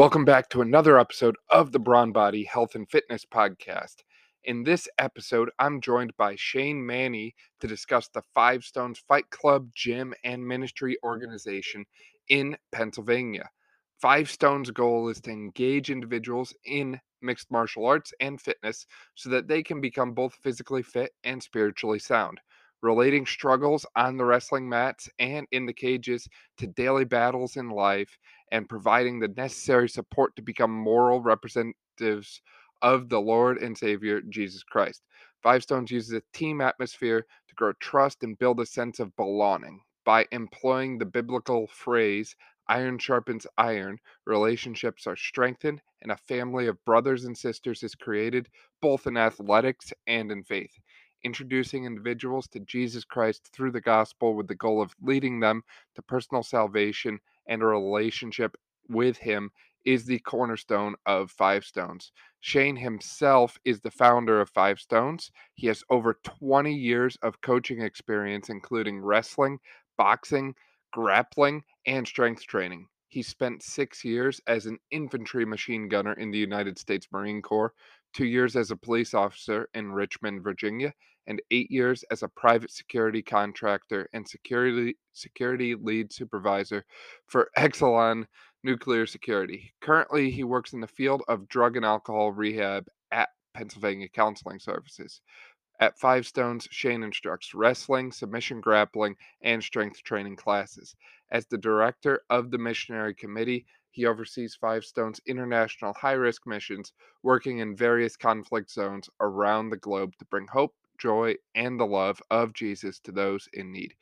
Welcome back to another episode of the Brawn Body Health and Fitness Podcast. In this episode, I'm joined by Shane Manny to discuss the Five Stones Fight Club, Gym, and Ministry organization in Pennsylvania. Five Stones' goal is to engage individuals in mixed martial arts and fitness so that they can become both physically fit and spiritually sound. Relating struggles on the wrestling mats and in the cages to daily battles in life and providing the necessary support to become moral representatives of the Lord and Savior, Jesus Christ. Five Stones uses a team atmosphere to grow trust and build a sense of belonging. By employing the biblical phrase, iron sharpens iron, relationships are strengthened, and a family of brothers and sisters is created, both in athletics and in faith. Introducing individuals to Jesus Christ through the gospel with the goal of leading them to personal salvation and a relationship with Him is the cornerstone of Five Stones. Shane himself is the founder of Five Stones. He has over 20 years of coaching experience, including wrestling, boxing, grappling, and strength training. He spent 6 years as an infantry machine gunner in the United States Marine Corps, 2 years as a police officer in Richmond, Virginia, and 8 years as a private security contractor and security lead supervisor for Exelon Nuclear Security. Currently, he works in the field of drug and alcohol rehab at Pennsylvania Counseling Services. At Five Stones, Shane instructs wrestling, submission grappling, and strength training classes. As the director of the missionary committee, he oversees Five Stones' international high-risk missions, working in various conflict zones around the globe to bring hope, joy, and the love of Jesus to those in need.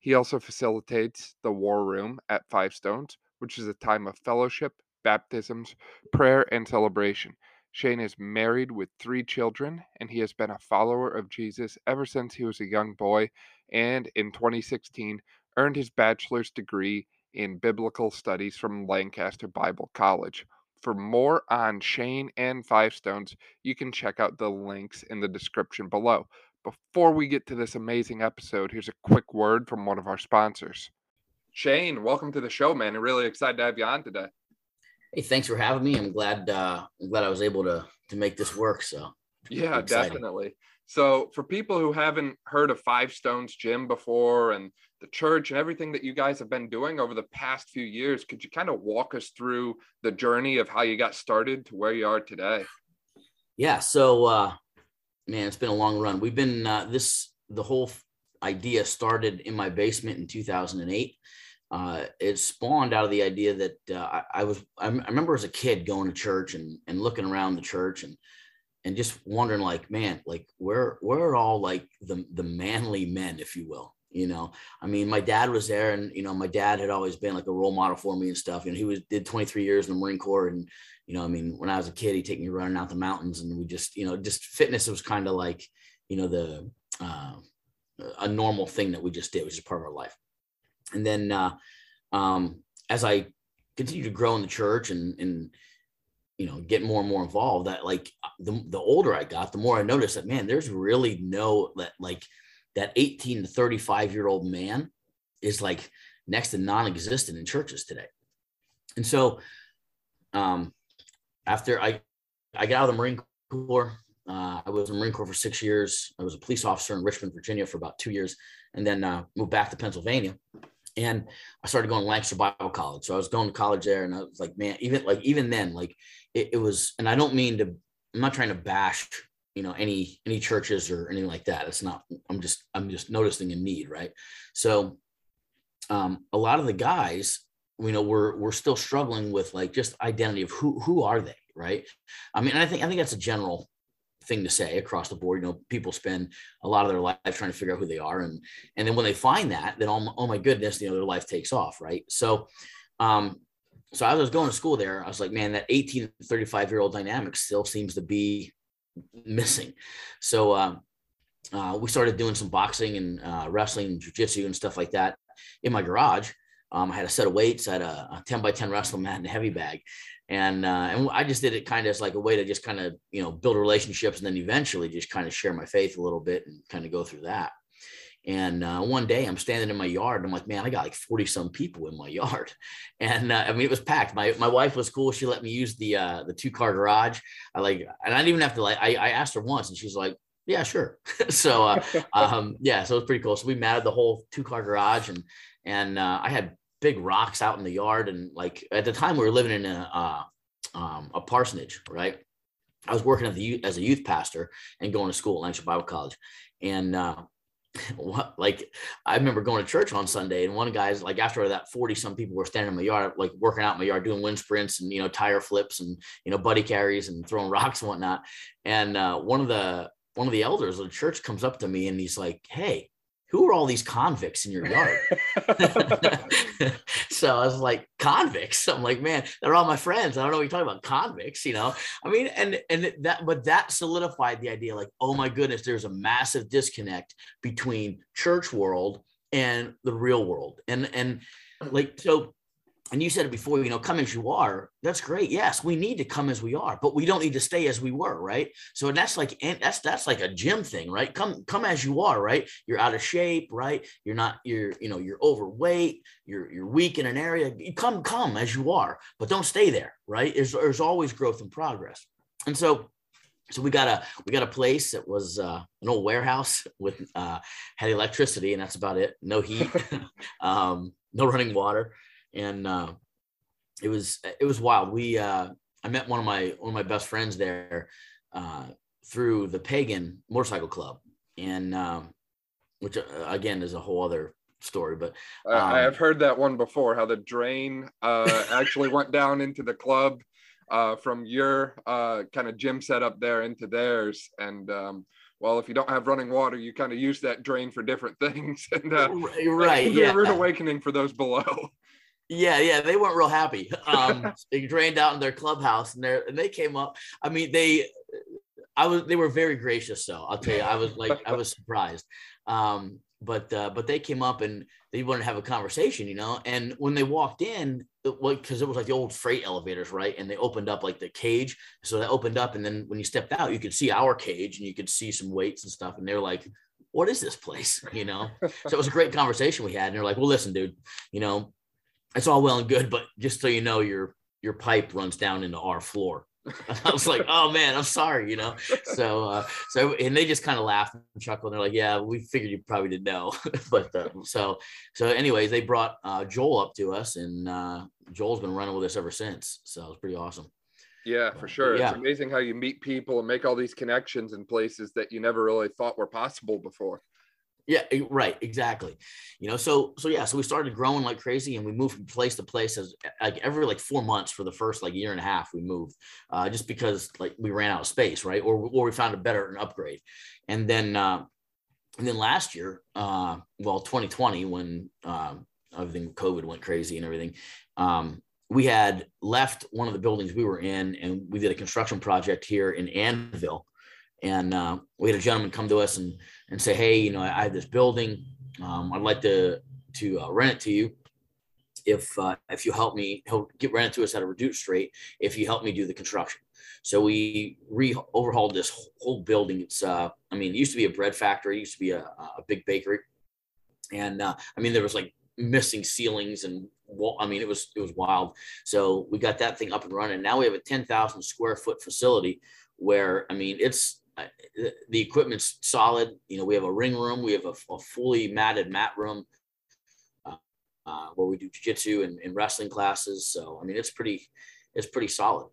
He also facilitates the War Room at Five Stones, which is a time of fellowship, baptisms, prayer, and celebration. Shane is married with 3 children, and he has been a follower of Jesus ever since he was a young boy, and in 2016 earned his bachelor's degree in biblical studies from Lancaster Bible College. For more on Shane and Five Stones, you can check out the links in the description below. Before we get to this amazing episode, here's a quick word from one of our sponsors. Shane, welcome to the show, man. I'm really excited to have you on today. Hey, thanks for having me. I'm glad I was able to make this work. So yeah, definitely. So for people who haven't heard of Five Stones Gym before and the church and everything that you guys have been doing over the past few years, could you kind of walk us through the journey of how you got started to where you are today? Yeah. So, man, it's been a long run. We've been, the whole idea started in my basement in 2008. It spawned out of the idea that I remember as a kid going to church and looking around the church and just wondering, like, man, like where are all like the manly men, if you will, you know? I mean, my dad was there, and, you know, my dad had always been like a role model for me and stuff. And he did 23 years in the Marine Corps. And, you know, I mean, when I was a kid, he'd take me running out the mountains, and we just, you know, just fitness was kind of like, you know, a normal thing that we just did, which is part of our life. And then, as I continued to grow in the church and, you know, get more and more involved, that like the older I got, the more I noticed that, man, there's really no, that 18 to 35 year old man is like next to non-existent in churches today. And so, after I got out of the Marine Corps, I was in the Marine Corps for 6 years. I was a police officer in Richmond, Virginia for about 2 years, and then moved back to Pennsylvania. And I started going to Lancaster Bible College. So I was going to college there, and I was like, man, even then, like it was, and I don't mean to, I'm not trying to bash, you know, any churches or anything like that. It's not, I'm just noticing a need. Right. So a lot of the guys, you know, we're still struggling with like just identity of who are they? Right. I mean, I think that's a general thing to say across the board. You know, people spend a lot of their life trying to figure out who they are, and then when they find that, then oh my goodness, you know, their life takes off, right? So so as I was going to school there, I was like, man, that 18 to 35 year old dynamic still seems to be missing. So we started doing some boxing and wrestling and jiu-jitsu and stuff like that in my garage. I had a set of weights, I had a 10 by 10 wrestling mat and a heavy bag. And I just did it kind of as like a way to just kind of, you know, build relationships and then eventually just kind of share my faith a little bit and kind of go through that. And one day I'm standing in my yard and I'm like, man, I got like 40 some people in my yard. And I mean, it was packed. My wife was cool. She let me use the 2-car garage. And I didn't even have to, I asked her once and she's like, yeah, sure. So, yeah, so it was pretty cool. So we matted the whole 2-car garage, and I had big rocks out in the yard. And like, at the time we were living in a parsonage, right? I was working as a youth pastor and going to school at Lancaster Bible College. And, I remember going to church on Sunday, and one guy's like, after that 40 some people were standing in my yard, like working out in my yard, doing wind sprints and, tire flips and, buddy carries and throwing rocks and whatnot. And one of the elders of the church comes up to me and he's like, hey, who are all these convicts in your yard? So I was like, convicts? I'm like, man, they're all my friends. I don't know what you're talking about, convicts, I mean, but that solidified the idea, like, oh my goodness, there's a massive disconnect between church world and the real world. And you said it before, come as you are. That's great. Yes, we need to come as we are, but we don't need to stay as we were, right? So that's like a gym thing, right? Come as you are, right? You're out of shape, right? You're overweight, you're weak in an area. Come as you are, but don't stay there, right? There's always growth and progress. And so we got a place that was an old warehouse with had electricity, and that's about it. No heat, no running water. And it was wild. I met one of my best friends there through the Pagan Motorcycle Club, and which again is a whole other story. But I've heard that one before. How the drain actually went down into the club from your kind of gym setup there into theirs, and. Well, if you don't have running water, you kind of use that drain for different things. And, right. Yeah. Rude awakening for those below. Yeah. They weren't real happy. They drained out in their clubhouse, and they came up. I mean, they were very gracious. So I'll tell you, I was surprised. But they came up and they wanted to have a conversation, and when they walked in, because it was like the old freight elevators, right? And they opened up like the cage. So that opened up. And then when you stepped out, you could see our cage and you could see some weights and stuff. And they're like, what is this place? So it was a great conversation we had. And they're like, well, listen, dude, it's all well and good, but just so you know, your pipe runs down into our floor. I was like, oh man, I'm sorry, So and they just kind of laughed and chuckled. And they're like, yeah, we figured you probably didn't know. but anyways, they brought Joel up to us, and Joel's been running with us ever since. So it was pretty awesome. Yeah, for sure. Yeah. It's amazing how you meet people and make all these connections in places that you never really thought were possible before. Yeah, right. Exactly. So we started growing like crazy, and we moved from place to place as like every 4 months for the first year and a half. We moved just because we ran out of space, right? Or we found a better an upgrade. And then, 2020, when everything COVID went crazy and everything, we had left one of the buildings we were in, and we did a construction project here in Annville. And we had a gentleman come to us and say, hey, I have this building. I'd like to rent it to you. If you help me, he'll rent it to us at a reduced rate if you help me do the construction. So we overhauled this whole building. It's, it used to be a bread factory. It used to be a big bakery. And there was missing ceilings and wall. It was wild. So we got that thing up and running. Now we have a 10,000 square foot facility where, it's, the equipment's solid. We have a ring room, we have a fully matted mat room where we do jiu-jitsu and wrestling classes. So it's pretty solid.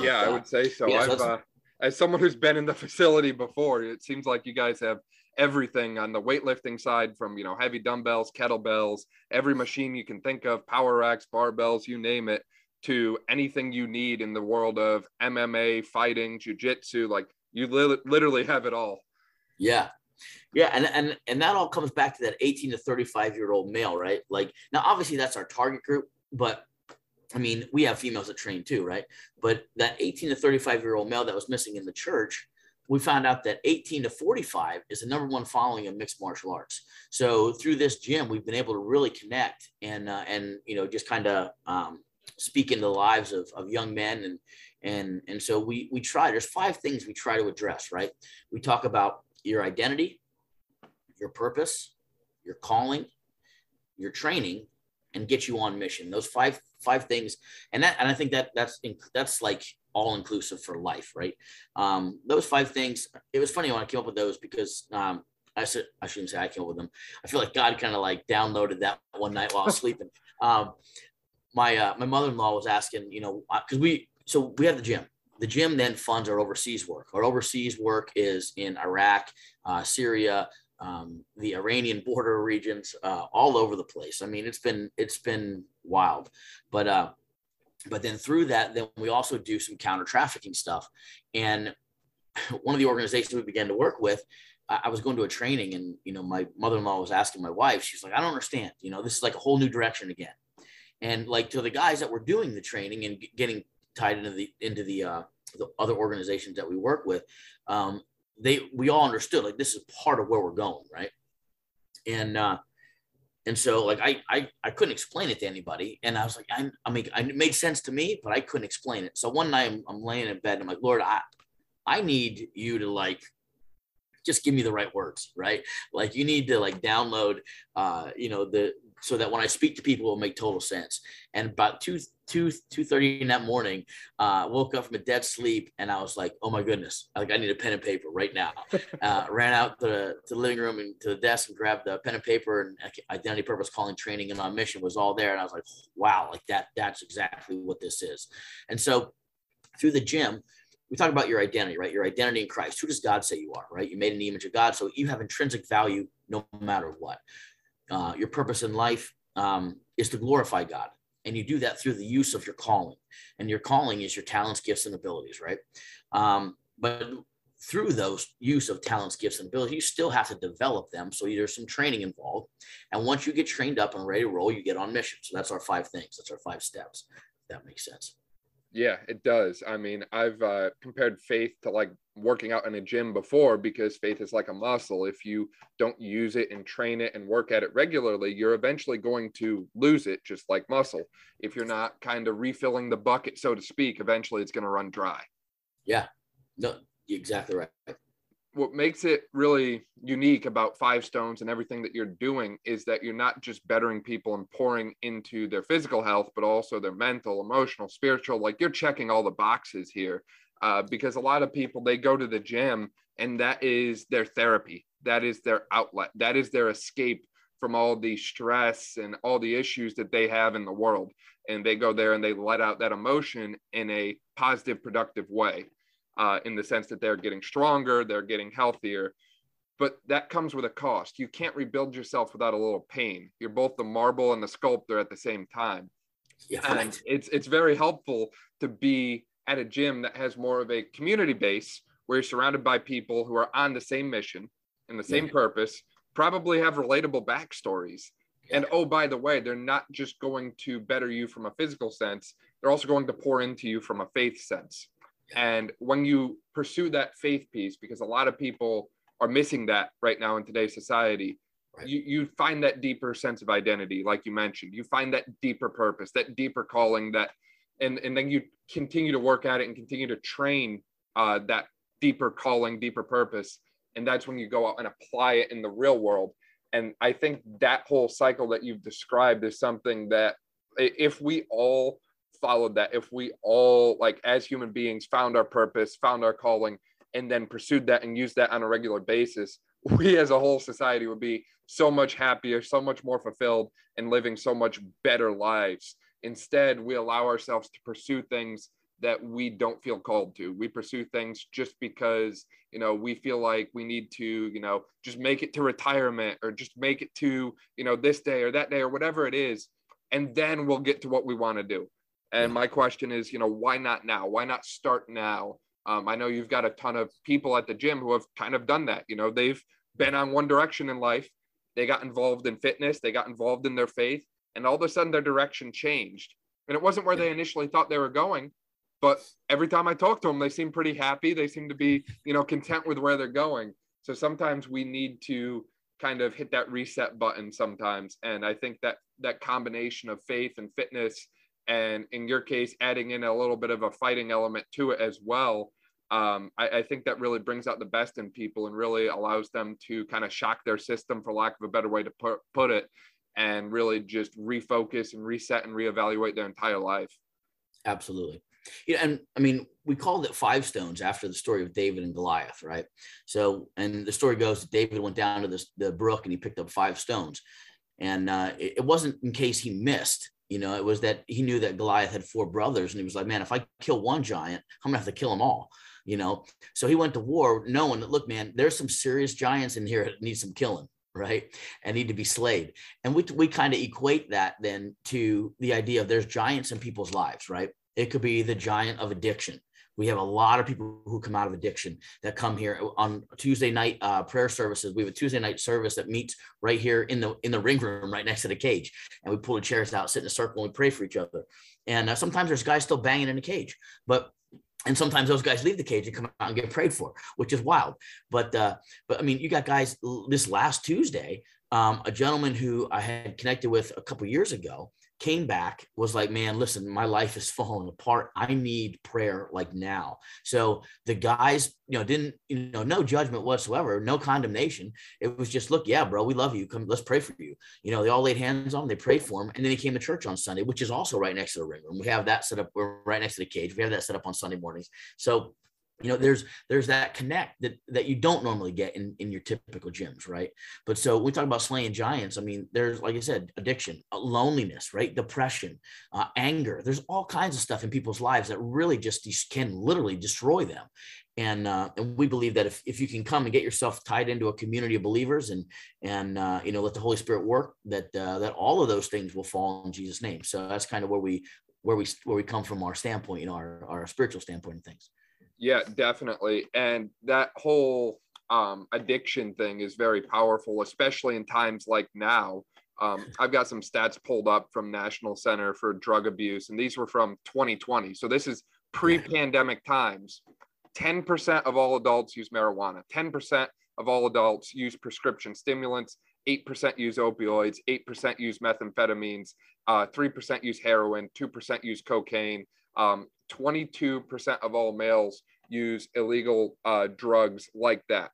Yeah, I would say so. Yeah, as someone who's been in the facility before, it seems like you guys have everything on the weightlifting side, from heavy dumbbells, kettlebells, every machine you can think of, power racks, barbells, you name it, to anything you need in the world of MMA, fighting, jiu-jitsu. You literally have it all. Yeah. And that all comes back to that 18 to 35 year old male, right? Now, obviously that's our target group, but we have females that train too, right? But that 18 to 35 year old male that was missing in the church, we found out that 18 to 45 is the #1 following in mixed martial arts. So through this gym, we've been able to really connect and just kind of speak into the lives of young men and so we try. There's 5 things we try to address, right? We talk about your identity, your purpose, your calling, your training, and get you on mission. Those five things. And I think that's like all inclusive for life, right? Those five things. It was funny when I came up with those because I shouldn't say I came up with them. I feel like God kind of like downloaded that one night while I was sleeping. My mother-in-law was asking, you know, because we have the gym. The gym then funds our overseas work. Our overseas work is in Iraq, Syria, the Iranian border regions, all over the place. I mean, it's been wild, but then through that, then we also do some counter trafficking stuff. And one of the organizations we began to work with, I was going to a training, and, you know, my mother-in-law was asking my wife, she's like, I don't understand, you know, this is like a whole new direction again. And like to the guys that were doing the training and getting tied into the other organizations that we work with, we all understood, like, this is part of where we're going, right? And so like I couldn't explain it to anybody, and I was like, I mean, it made sense to me, but I couldn't explain it. So one night I'm laying in bed and I'm like, Lord, I need you to like just give me the right words, right? Like you need to like download, you know, so that when I speak to people, it'll make total sense. And about 2:30 in that morning, woke up from a dead sleep, and I was like, oh my goodness, like I need a pen and paper right now. Ran out to the living room and to the desk and grabbed the pen and paper, and identity, purpose, calling, training, and on mission was all there. And I was like, wow, like that's exactly what this is. And so through the gym, we talk about your identity, right? Your identity in Christ. Who does God say you are, right? You made in the image of God, so you have intrinsic value no matter what. Your purpose in life is to glorify God. And you do that through the use of your calling. And your calling is your talents, gifts, and abilities, right? But through those use of talents, gifts, and abilities, you still have to develop them. So there's some training involved. And once you get trained up and ready to roll, you get on mission. So that's our five things. That's our five steps. If that makes sense. Yeah, it does. I mean, I've compared faith to like working out in a gym before, because faith is like a muscle. If you don't use it and train it and work at it regularly, you're eventually going to lose it, just like muscle. If you're not kind of refilling the bucket, so to speak, eventually it's going to run dry. Yeah, no, you're exactly right. What makes it really unique about Five Stones and everything that you're doing is that you're not just bettering people and pouring into their physical health, but also their mental, emotional, spiritual. Like you're checking all the boxes here, because a lot of people, they go to the gym and that is their therapy. That is their outlet. That is their escape from all the stress and all the issues that they have in the world. And they go there and they let out that emotion in a positive, productive way. In the sense that they're getting stronger, they're getting healthier, but that comes with a cost. You can't rebuild yourself without a little pain. You're both the marble and the sculptor at the same time. Yeah, and it's very helpful to be at a gym that has more of a community base where you're surrounded by people who are on the same mission and the same purpose, probably have relatable backstories. And oh, by the way, they're not just going to better you from a physical sense. They're also going to pour into you from a faith sense. And when you pursue that faith piece, because a lot of people are missing that right now in today's society, right. You find that deeper sense of identity, like you mentioned, you find that deeper purpose, that deeper calling, that, and then you continue to work at it and continue to train that deeper calling, deeper purpose. And that's when you go out and apply it in the real world. And I think that whole cycle that you've described is something that if we all followed that, if we all, like as human beings, found our purpose, found our calling, and then pursued that and used that on a regular basis, we as a whole society would be so much happier, so much more fulfilled, and living so much better lives. Instead, we allow ourselves to pursue things that we don't feel called to. We pursue things just because, you know, we feel like we need to, you know, just make it to retirement or just make it to, you know, this day or that day or whatever it is, and then we'll get to what we want to do. And my question is, you know, why not now? Why not start now? I know you've got a ton of people at the gym who have kind of done that. You know, they've been on one direction in life. They got involved in fitness. They got involved in their faith. And all of a sudden their direction changed. And it wasn't where they initially thought they were going. But every time I talk to them, they seem pretty happy. They seem to be, you know, content with where they're going. So sometimes we need to kind of hit that reset button sometimes. And I think that that combination of faith and fitness, and in your case, adding in a little bit of a fighting element to it as well, I think that really brings out the best in people and really allows them to kind of shock their system, for lack of a better way to put it, and really just refocus and reset and reevaluate their entire life. Absolutely. Yeah, and I mean, we called it Five Stones after the story of David and Goliath, right? So, and the story goes that David went down to the brook and he picked up 5 stones. And it wasn't in case he missed, you know, it was that he knew that Goliath had 4 brothers, and he was like, man, if I kill one giant, I'm gonna have to kill them all, you know? So he went to war knowing that, look, man, there's some serious giants in here that need some killing, right? And need to be slayed. And we kind of equate that then to the idea of there's giants in people's lives, right? It could be the giant of addiction. We have a lot of people who come out of addiction that come here on Tuesday night prayer services. We have a Tuesday night service that meets right here in the ring room right next to the cage. And we pull the chairs out, sit in a circle, and we pray for each other. And sometimes there's guys still banging in the cage. And sometimes those guys leave the cage and come out and get prayed for, which is wild. But I mean, you got guys this last Tuesday, a gentleman who I had connected with a couple of years ago, came back, was like, man, listen, my life is falling apart. I need prayer like now. So the guys, you know, didn't, you know, no judgment whatsoever, no condemnation. It was just, look, yeah, bro, we love you. Come, let's pray for you. You know, they all laid hands on him, they prayed for him. And then he came to church on Sunday, which is also right next to the ring room. We have that set up. We're right next to the cage. We have that set up on Sunday mornings. So, you know, there's that connect that you don't normally get in your typical gyms, right? But so we talk about slaying giants. I mean, there's, like I said, addiction, loneliness, right? Depression, anger. There's all kinds of stuff in people's lives that really just can literally destroy them. And we believe that if you can come and get yourself tied into a community of believers and you know, let the Holy Spirit work, that all of those things will fall in Jesus' name. So that's kind of where we come from, our standpoint, you know, our spiritual standpoint and things. Yeah, definitely. And that whole addiction thing is very powerful, especially in times like now. I've got some stats pulled up from National Center for Drug Abuse, and these were from 2020. So this is pre-pandemic times. 10% of all adults use marijuana. 10% of all adults use prescription stimulants. 8% use opioids. 8% use methamphetamines. 3% use heroin. 2% use cocaine. 22% of all males use illegal drugs like that.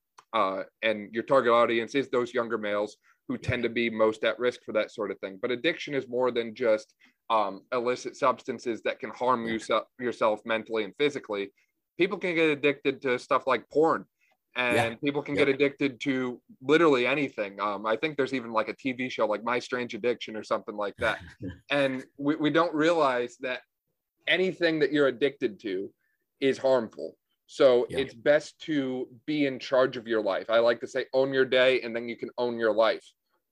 And your target audience is those younger males who tend to be most at risk for that sort of thing. But addiction is more than just illicit substances that can harm yourself mentally and physically. People can get addicted to stuff like porn, and people can get addicted to literally anything. I think there's even like a TV show like My Strange Addiction or something like that. And we don't realize that anything that you're addicted to is harmful. So it's best to be in charge of your life. I like to say, own your day, and then you can own your life.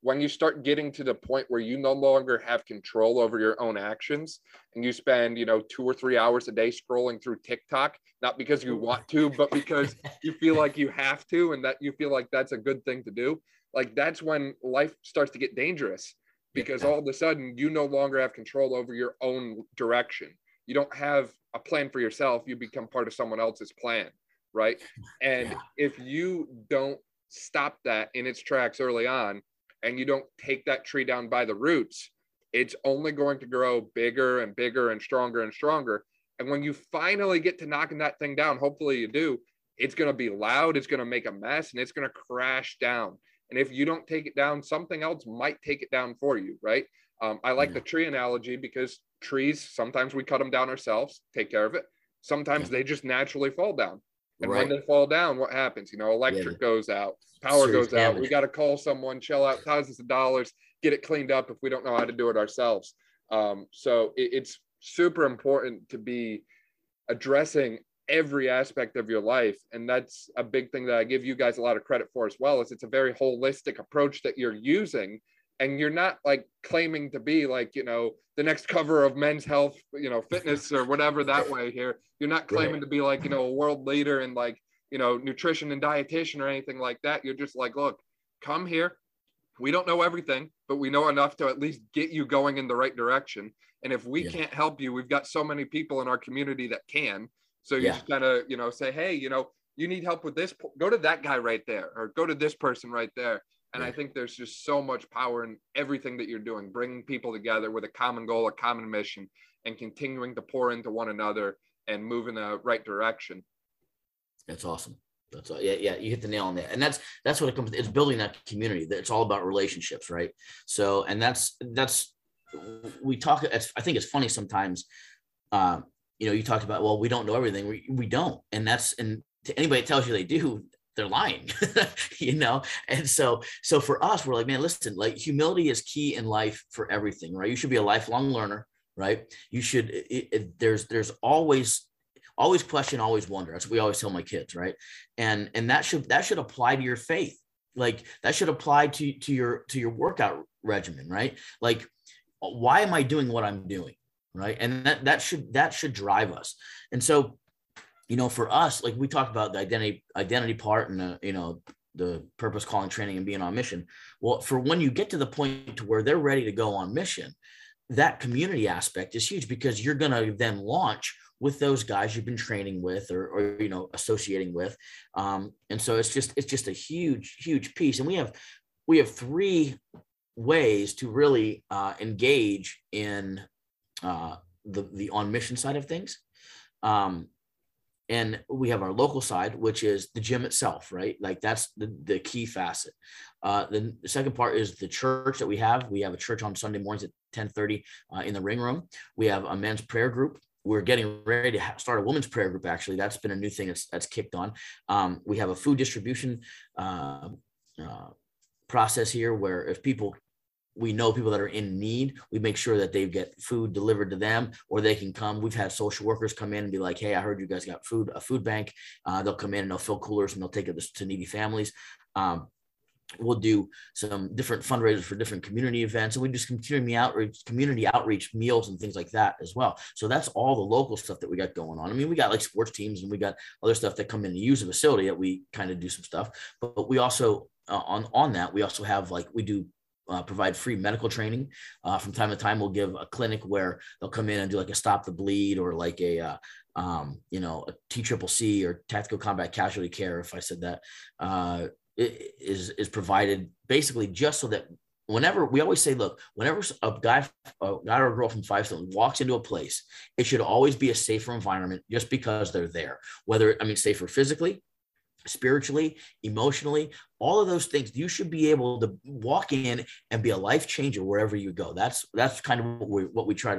When you start getting to the point where you no longer have control over your own actions, and you spend, you know, 2 or 3 hours a day scrolling through TikTok, not because you want to, but because you feel like you have to, and that you feel like that's a good thing to do. Like, that's when life starts to get dangerous, because all of a sudden you no longer have control over your own direction. You don't have a plan for yourself. You become part of someone else's plan, right? And if you don't stop that in its tracks early on, and you don't take that tree down by the roots, it's only going to grow bigger and bigger and stronger and stronger. And when you finally get to knocking that thing down, hopefully you do, it's going to be loud, it's going to make a mess, and it's going to crash down. And if you don't take it down, something else might take it down for you, right? I like the tree analogy, because trees, sometimes we cut them down ourselves, take care of it. Sometimes they just naturally fall down. And when they fall down, what happens? You know, electric goes out, power goes out. We got to call someone, shell out thousands of dollars, get it cleaned up if we don't know how to do it ourselves. So it's super important to be addressing every aspect of your life. And that's a big thing that I give you guys a lot of credit for as well, is it's a very holistic approach that you're using. And you're not like claiming to be like, you know, the next cover of Men's Health, you know, fitness or whatever that way here. You're not claiming to be like, you know, a world leader in like, you know, nutrition and dietitian or anything like that. You're just like, look, come here. We don't know everything, but we know enough to at least get you going in the right direction. And if we can't help you, we've got so many people in our community that can. So you just kind of, you know, say, hey, you know, you need help with this. Go to that guy right there, or go to this person right there. And I think there's just so much power in everything that you're doing, bringing people together with a common goal, a common mission, and continuing to pour into one another and move in the right direction. That's awesome. That's yeah, you hit the nail on that. And that's what it comes to. It's building that community. It's all about relationships, right? So, and that's we talk. I think it's funny sometimes. You know, you talked about, well, we don't know everything. We don't, and to anybody that tells you they do, they're lying. You know, and so for us, we're like, man, listen, like humility is key in life for everything, right? You should be a lifelong learner, right? You should. There's always question, always wonder. That's what we always tell my kids, right? And that should apply to your faith. Like that should apply to your workout regimen, right? Like, why am I doing what I'm doing, right? And that should drive us. And so, you know, for us, like we talked about the identity part and the, you know, the purpose, calling, training, and being on mission. Well, for when you get to the point to where they're ready to go on mission, that community aspect is huge, because you're going to then launch with those guys you've been training with or you know, associating with. And so it's just a huge, huge piece. And we have three ways to really engage in the on mission side of things. And we have our local side, which is the gym itself, right? Like that's the key facet. The second part is the church that we have. We have a church on Sunday mornings at 10:30 in the ring room. We have a men's prayer group. We're getting ready to start a women's prayer group. Actually, that's been a new thing that's kicked on. We have a food distribution process here, where if we know people that are in need, we make sure that they get food delivered to them, or they can come. We've had social workers come in and be like, hey, I heard you guys got a food bank. They'll come in and they'll fill coolers and they'll take it to needy families. We'll do some different fundraisers for different community events, and we just community outreach meals and things like that as well. So that's all the local stuff that we got going on. I mean, we got like sports teams and we got other stuff that come in to use the facility that we kind of do some stuff, but we also on that, we also have like, we do provide free medical training. From time to time, we'll give a clinic where they'll come in and do like a stop the bleed, or like a, you know, a TCCC or tactical combat casualty care. If I said that, is provided basically just so that whenever we always say, look, whenever a guy or a girl from Five Stones walks into a place, it should always be a safer environment just because they're there, whether, I mean, safer physically, spiritually, emotionally, all of those things. You should be able to walk in and be a life changer wherever you go. That's kind of what we try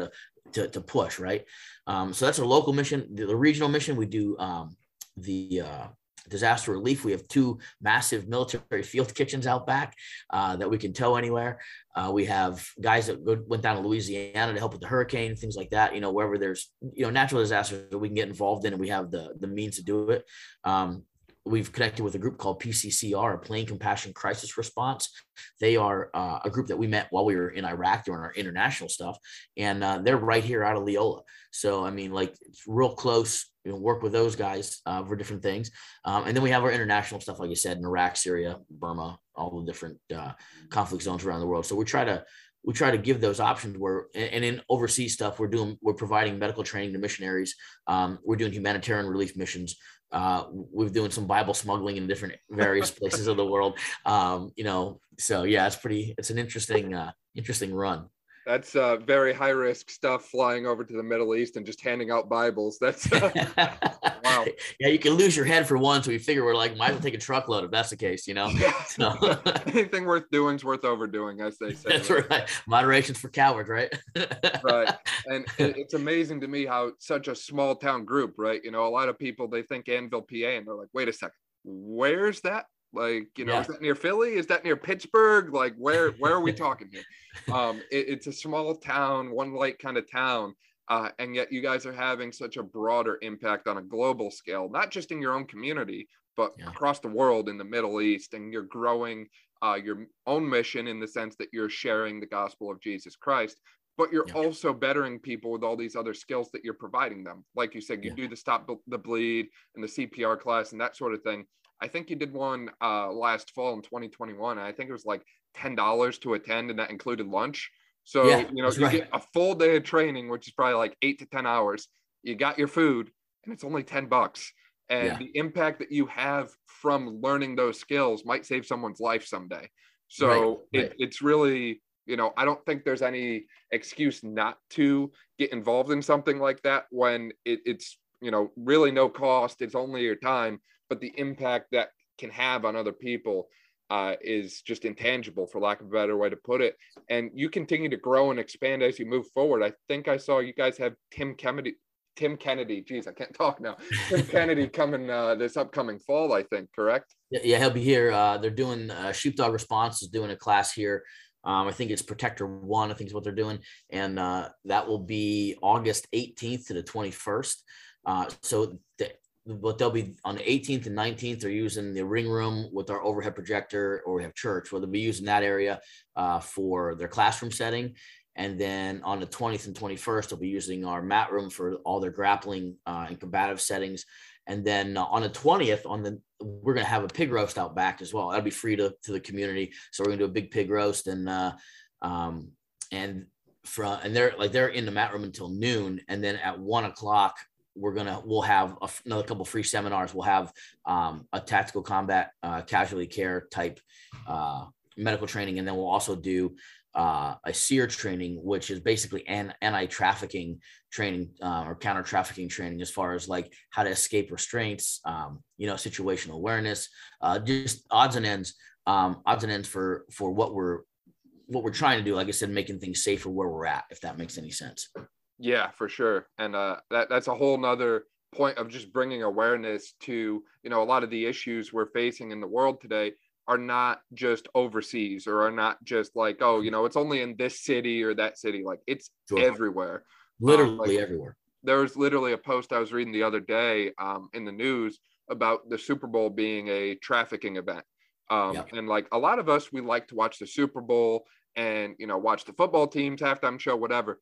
to push. Right. So that's our local mission. The regional mission, we do the disaster relief. We have two massive military field kitchens out back that we can tow anywhere. We have guys that went down to Louisiana to help with the hurricane, things like that. You know, wherever there's, you know, natural disasters that we can get involved in, and we have the means to do it. We've connected with a group called PCCR, Plain Compassion Crisis Response. They are a group that we met while we were in Iraq during our international stuff. And they're right here out of Leola. So, I mean, like, it's real close. You know, work with those guys for different things. And then we have our international stuff, like you said, in Iraq, Syria, Burma, all the different conflict zones around the world. So we try to give those options where, and in overseas stuff, we're providing medical training to missionaries. We're doing humanitarian relief missions. We're doing some Bible smuggling in different various places of the world. You know, so yeah, it's an interesting run. That's very high risk stuff, flying over to the Middle East and just handing out Bibles. That's wow. Yeah, you can lose your head for one. So we figure we're like, might as well take a truckload if that's the case, you know. Yeah. So. Anything worth doing's worth overdoing, as they say. That's right. Moderation's for cowards, right? Right. And it's amazing to me how such a small town group, right? You know, a lot of people, they think Annville, PA, and they're like, wait a second, where's that? Like, you know, yeah. Is that near Philly? Is that near Pittsburgh? Like, where are we talking here? It's a small town, one light kind of town. And yet you guys are having such a broader impact on a global scale, not just in your own community, but yeah, across the world, in the Middle East. And you're growing your own mission in the sense that you're sharing the gospel of Jesus Christ, but you're, yeah, also bettering people with all these other skills that you're providing them. Like you said, you, yeah, do the stop the bleed and the CPR class and that sort of thing. I think you did one last fall in 2021. I think it was like $10 to attend, and that included lunch. So, yeah, you know, you, right, get a full day of training, which is probably like 8 to 10 hours. You got your food, and it's only $10. And, yeah, the impact that you have from learning those skills might save someone's life someday. So, right. It's really, you know, I don't think there's any excuse not to get involved in something like that when it's, you know, really no cost. It's only your time. but the impact that can have on other people is just intangible, for lack of a better way to put it. And you continue to grow and expand as you move forward. I think I saw you guys have Tim Kennedy, geez, I can't talk now. Tim Kennedy coming this upcoming fall, I think, correct? Yeah, he'll be here. They're doing Sheepdog Response is doing a class here. I think it's Protector One, I think is what they're doing. And that will be August 18th to the 21st. But they'll be on the 18th and 19th, they're using the ring room with our overhead projector, or we have church, where they'll be using that area for their classroom setting. And then on the 20th and 21st, they'll be using our mat room for all their grappling and combative settings. And then on the 20th, we're going to have a pig roast out back as well. That'll be free to the community. So we're going to do a big pig roast, and they're in the mat room until noon. And then at 1 o'clock, we'll have another couple free seminars. We'll have a tactical combat, casualty care type medical training. And then we'll also do a SEER training, which is basically an anti-trafficking training or counter-trafficking training, as far as like how to escape restraints, situational awareness, just odds and ends for what we're trying to do. Like I said, making things safer where we're at, if that makes any sense. Yeah, for sure. And that's a whole nother point of just bringing awareness to, a lot of the issues we're facing in the world today are not just overseas, or are not just like, oh, it's only in this city or that city. Like, it's everywhere. Literally everywhere. There was literally a post I was reading the other day in the news about the Super Bowl being a trafficking event. And like a lot of us, we like to watch the Super Bowl and, watch the football teams, halftime show, whatever.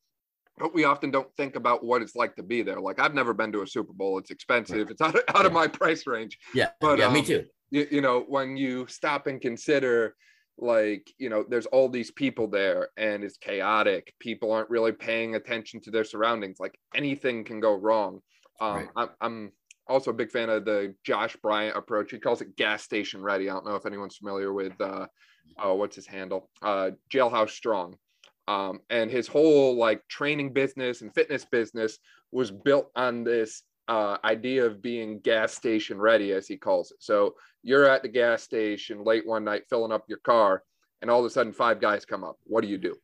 But we often don't think about what it's like to be there. Like, I've never been to a Super Bowl. It's expensive. It's out of my price range. Yeah, but me too. When you stop and consider, like, there's all these people there and it's chaotic. People aren't really paying attention to their surroundings. Like, anything can go wrong. I'm also a big fan of the Josh Bryant approach. He calls it gas station ready. I don't know if anyone's familiar with, what's his handle? Jailhouse Strong. And his whole like training business and fitness business was built on this idea of being gas station ready, as he calls it. So you're at the gas station late one night filling up your car, and all of a sudden 5 guys come up. What do you do?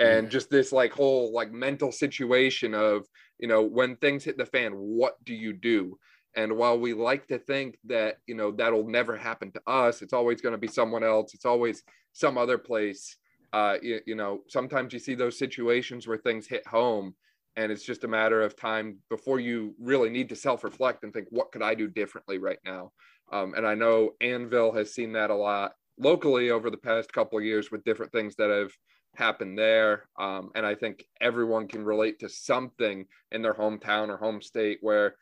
And just this like whole like mental situation of, when things hit the fan, what do you do? And while we like to think that, that'll never happen to us, it's always going to be someone else, it's always some other place. Sometimes you see those situations where things hit home, and it's just a matter of time before you really need to self-reflect and think, what could I do differently right now? And I know Annville has seen that a lot locally over the past couple of years with different things that have happened there. And I think everyone can relate to something in their hometown or home state where,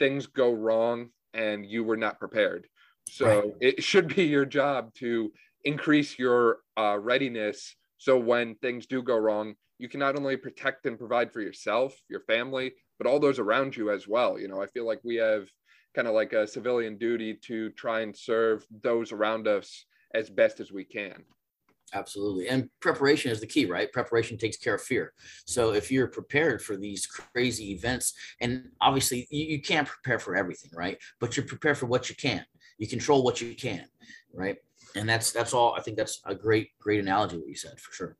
things go wrong and you were not prepared. So It should be your job to increase your readiness, so when things do go wrong, you can not only protect and provide for yourself, your family, but all those around you as well. I feel like we have kind of like a civilian duty to try and serve those around us as best as we can. Absolutely. And preparation is the key, right? Preparation takes care of fear. So if you're prepared for these crazy events, and obviously you can't prepare for everything, right? But you prepare for what you can. You control what you can, right? And that's all. I think that's a great analogy what you said, for sure.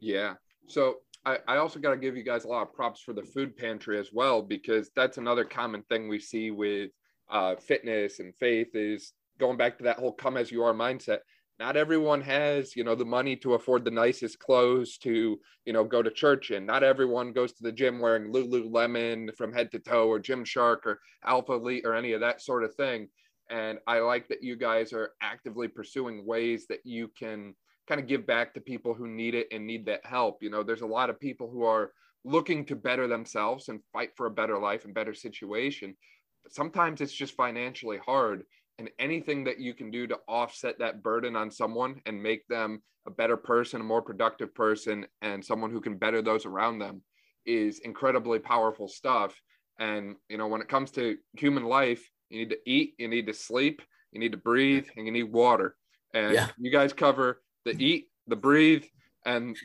Yeah. So I also got to give you guys a lot of props for the food pantry as well, because that's another common thing we see with fitness and faith, is going back to that whole come as you are mindset. Not everyone has, the money to afford the nicest clothes to, go to church in. Not everyone goes to the gym wearing Lululemon from head to toe, or Gymshark or Alpha Elite or any of that sort of thing. And I like that you guys are actively pursuing ways that you can kind of give back to people who need it and need that help. There's a lot of people who are looking to better themselves and fight for a better life and better situation. But sometimes it's just financially hard, and anything that you can do to offset that burden on someone and make them a better person, a more productive person, and someone who can better those around them is incredibly powerful stuff. And, when it comes to human life, you need to eat, you need to sleep, you need to breathe, and you need water. And You guys cover the eat, the breathe, and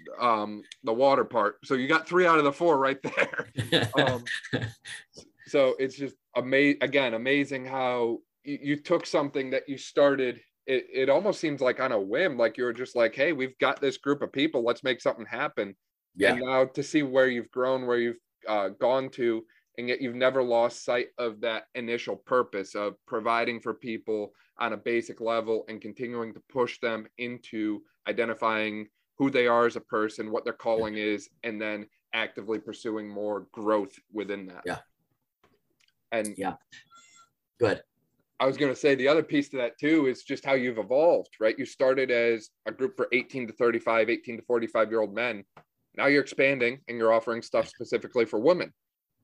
the water part. So you got 3 out of the 4 right there. So it's just amazing how you took something that you started, it almost seems like on a whim, like you were just like, hey, we've got this group of people, let's make something happen. Yeah. And now to see where you've grown, where you've gone to, and yet you've never lost sight of that initial purpose of providing for people on a basic level and continuing to push them into identifying who they are as a person, what their calling is, and then actively pursuing more growth within that. Yeah. And yeah, good. I was going to say the other piece to that too is just how you've evolved, right? You started as a group for 18 to 35, 18 to 45-year-old men. Now you're expanding and you're offering stuff specifically for women.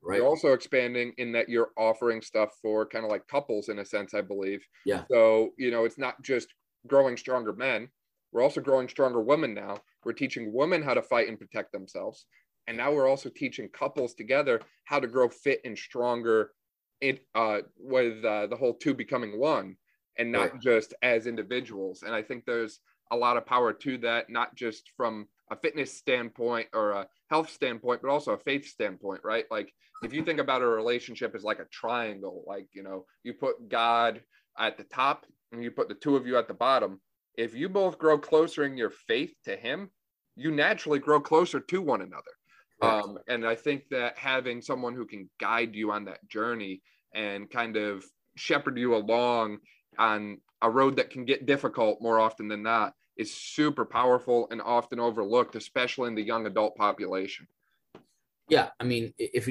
Right. You're also expanding in that you're offering stuff for kind of like couples in a sense, I believe. Yeah. So, you know, it's not just growing stronger men. We're also growing stronger women now. We're teaching women how to fight and protect themselves. And now we're also teaching couples together how to grow fit and stronger with the whole two becoming one and not right. just as individuals. And I think there's a lot of power to that, not just from a fitness standpoint or a health standpoint, but also a faith standpoint, right? Like if you think about a relationship as like a triangle, like, you know, you put God at the top and you put the two of you at the bottom. If you both grow closer in your faith to him, you naturally grow closer to one another. And I think that having someone who can guide you on that journey and kind of shepherd you along on a road that can get difficult more often than not is super powerful and often overlooked, especially in the young adult population. Yeah. I mean, if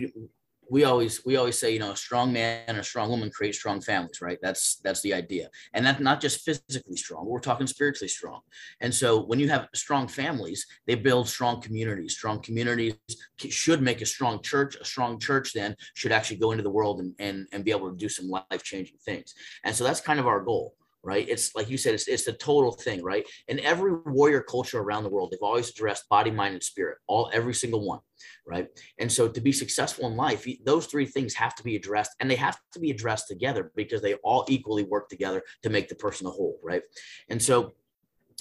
we always say, you know, a strong man and a strong woman create strong families, right? That's the idea. And that's not just physically strong, we're talking spiritually strong. And so when you have strong families, they build strong communities. Strong communities should make a strong church. A strong church then should actually go into the world and be able to do some life-changing things. And so that's kind of our goal, right? It's like you said, it's the total thing, right? In every warrior culture around the world, they've always addressed body, mind, and spirit, every single one, right? And so to be successful in life, those three things have to be addressed, and they have to be addressed together because they all equally work together to make the person a whole, right? And so,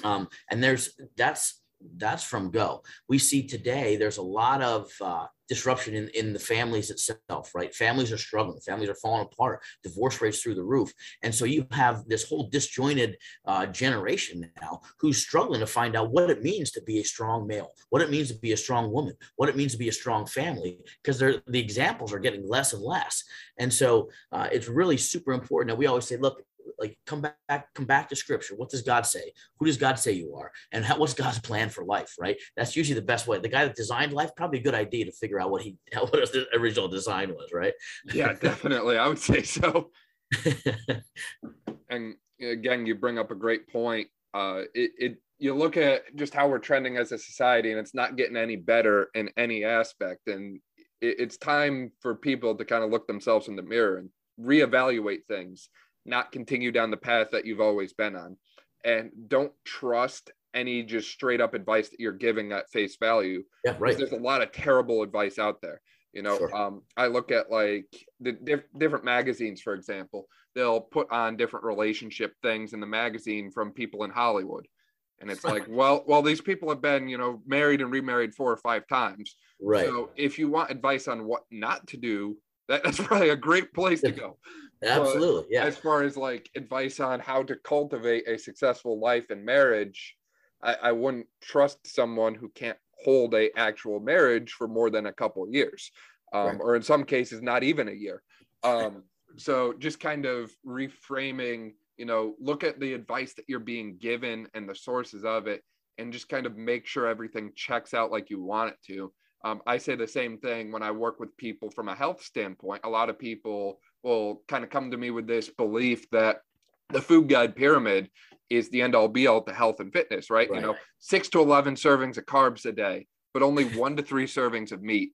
and that's from go. We see today there's a lot of disruption in the families itself, right? Families are struggling. Families are falling apart. Divorce rates through the roof. And so you have this whole disjointed generation now who's struggling to find out what it means to be a strong male, what it means to be a strong woman, what it means to be a strong family, because the examples are getting less and less. And so it's really super important that we always say, look, like come back to scripture. What does God say? Who does God say you are? And what's God's plan for life, right? That's usually the best way. The guy that designed life, probably a good idea to figure out what the original design was, right? Yeah, definitely. I would say so. And again, you bring up a great point. You look at just how we're trending as a society, and it's not getting any better in any aspect. And it's time for people to kind of look themselves in the mirror and reevaluate things, not continue down the path that you've always been on. And don't trust any just straight up advice that you're giving at face value. Yeah, right. There's a lot of terrible advice out there. You know, sure. I look at like the different magazines, for example, they'll put on different relationship things in the magazine from people in Hollywood. And it's like, well, these people have been, you know, married and remarried 4 or 5 times. Right. So if you want advice on what not to do, that's probably a great place to go. Absolutely. But yeah, as far as like advice on how to cultivate a successful life and marriage, I wouldn't trust someone who can't hold a actual marriage for more than a couple of years, right. Or in some cases, not even a year. So just kind of reframing, you know, look at the advice that you're being given and the sources of it, and just kind of make sure everything checks out like you want it to. I say the same thing when I work with people from a health standpoint. A lot of people will kind of come to me with this belief that the food guide pyramid is the end all be all to health and fitness, right? You know, 6 to 11 servings of carbs a day, but only 1 to 3 servings of meat.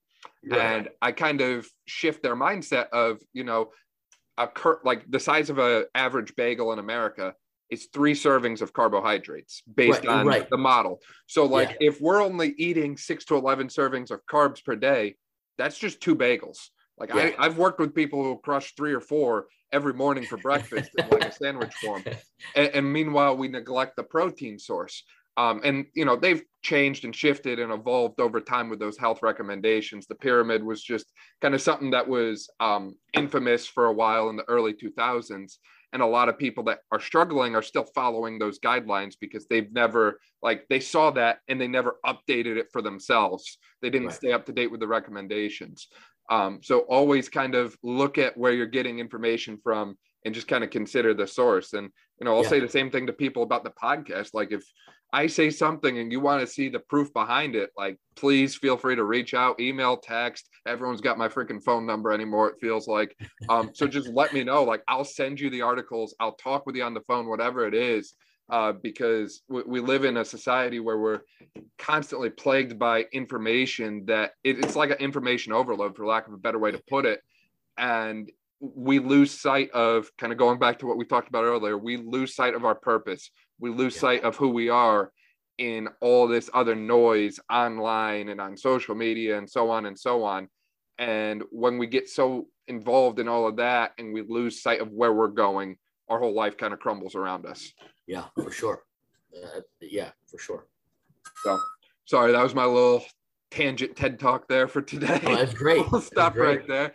Right. And I kind of shift their mindset of, you know, like the size of an average bagel in America is 3 servings of carbohydrates based on the model. So like if we're only eating 6 to 11 servings of carbs per day, that's just 2 bagels. Like I've worked with people who crush 3 or 4 every morning for breakfast in like a sandwich form. And meanwhile, we neglect the protein source. And, you know, they've changed and shifted and evolved over time with those health recommendations. The pyramid was just kind of something that was infamous for a while in the early 2000s. And a lot of people that are struggling are still following those guidelines because they've never, like, they saw that and they never updated it for themselves. They didn't stay up to date with the recommendations. So always kind of look at where you're getting information from and just kind of consider the source. And, you know, I'll say the same thing to people about the podcast. Like, if I say something and you want to see the proof behind it, like, please feel free to reach out, email, text. Everyone's got my freaking phone number anymore, it feels like. So just let me know, like, I'll send you the articles. I'll talk with you on the phone, whatever it is, because we live in a society where we're constantly plagued by information that it's like an information overload, for lack of a better way to put it. And we lose sight of, kind of going back to what we talked about earlier, we lose sight of our purpose. We lose sight of who we are in all this other noise online and on social media and so on and so on. And when we get so involved in all of that and we lose sight of where we're going, our whole life kind of crumbles around us. Yeah, for sure. So, sorry, that was my little tangent TED Talk there for today. Oh, that's great. We'll stop right there.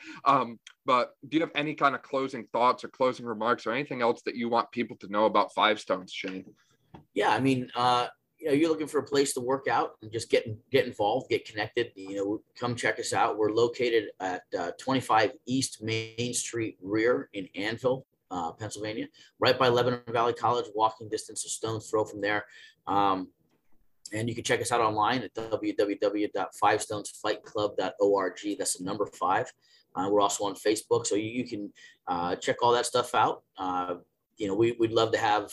But do you have any kind of closing thoughts or closing remarks or anything else that you want people to know about Five Stones, Shane? Yeah, I mean, you know, you're looking for a place to work out and just get involved, get connected. You know, come check us out. We're located at 25 East Main Street Rear in Annville, Pennsylvania, right by Lebanon Valley College, walking distance, a stone's throw from there. And you can check us out online at www.fivestonesfightclub.org. That's the number 5. We're also on Facebook, so you can check all that stuff out. You know, we'd love to have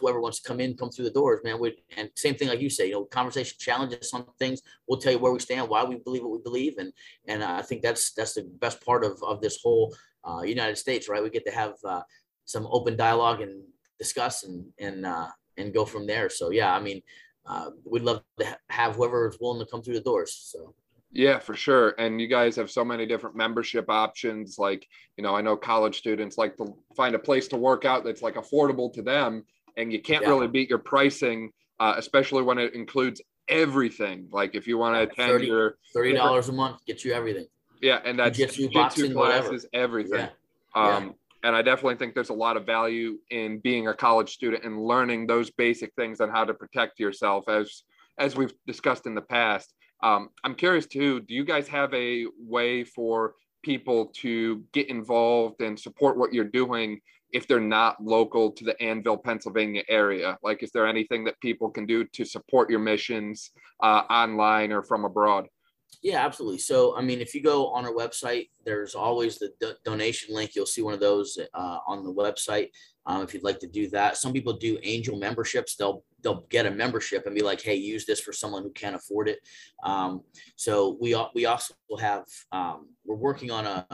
whoever wants to come through the doors, man. And same thing, like you say, you know, conversation, challenges on things. We'll tell you where we stand, why we believe what we believe. And I think that's the best part of this whole United States, right? We get to have some open dialogue and discuss and go from there. So, yeah, I mean, we'd love to have whoever is willing to come through the doors. So, yeah, for sure. And you guys have so many different membership options. Like, you know, I know college students like to find a place to work out that's like affordable to them, and you can't really beat your pricing, especially when it includes everything. Like, if you want to attend your $30 a month, gets you everything. Yeah, and that's jiu-jitsu classes, everything. Yeah. And I definitely think there's a lot of value in being a college student and learning those basic things on how to protect yourself, as we've discussed in the past. I'm curious too, do you guys have a way for people to get involved and support what you're doing if they're not local to the Annville, Pennsylvania area? Like, is there anything that people can do to support your missions online or from abroad? Yeah, absolutely. So, I mean, if you go on our website, there's always the donation link. You'll see one of those on the website if you'd like to do that. Some people do angel memberships. They'll get a membership and be like, hey, use this for someone who can't afford it. So we also have, we're working on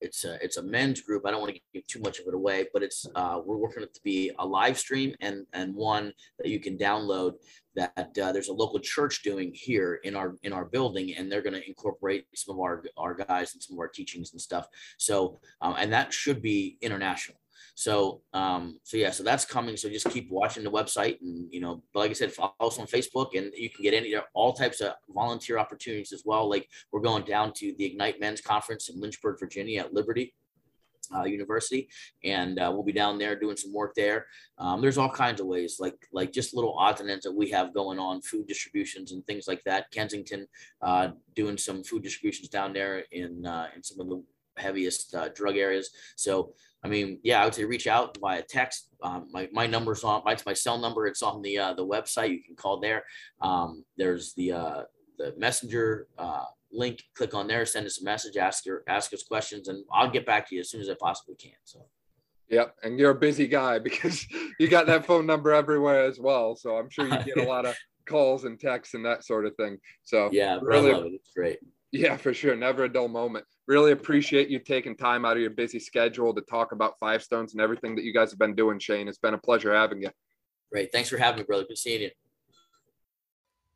it's a men's group. I don't want to give too much of it away, but it's we're working on it to be a live stream and one that you can download that there's a local church doing here in our building, and they're going to incorporate some of our guys and some of our teachings and stuff. So and that should be international. So so that's coming. So just keep watching the website, and, you know, but like I said, follow us on Facebook, and you can get all types of volunteer opportunities as well. Like, we're going down to the Ignite Men's Conference in Lynchburg, Virginia at Liberty University, and we'll be down there doing some work there. There's all kinds of ways, like just little odds and ends that we have going on, food distributions and things like that. Kensington doing some food distributions down there in some of the heaviest drug areas. So, I mean, yeah, I would say reach out via text. My number's on, my cell number. It's on the website. You can call there. There's the messenger link. Click on there, send us a message, ask us questions, and I'll get back to you as soon as I possibly can. So. Yep, and you're a busy guy because you got that phone number everywhere as well. So I'm sure you get a lot of calls and texts and that sort of thing. So yeah, really, I love it. It's great. Yeah, for sure. Never a dull moment. Really appreciate you taking time out of your busy schedule to talk about Five Stones and everything that you guys have been doing, Shane. It's been a pleasure having you. Great. Thanks for having me, brother. Good seeing you.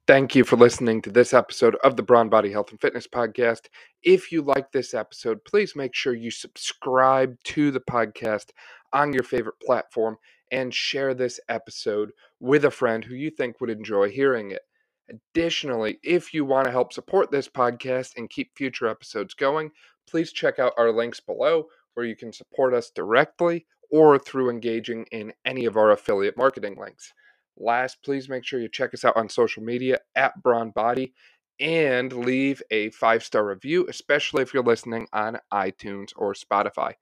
Thank you for listening to this episode of the Brawn Body Health and Fitness Podcast. If you like this episode, please make sure you subscribe to the podcast on your favorite platform and share this episode with a friend who you think would enjoy hearing it. Additionally, if you want to help support this podcast and keep future episodes going, please check out our links below where you can support us directly or through engaging in any of our affiliate marketing links. Last, please make sure you check us out on social media at Brawn Body and leave a 5-star review, especially if you're listening on iTunes or Spotify.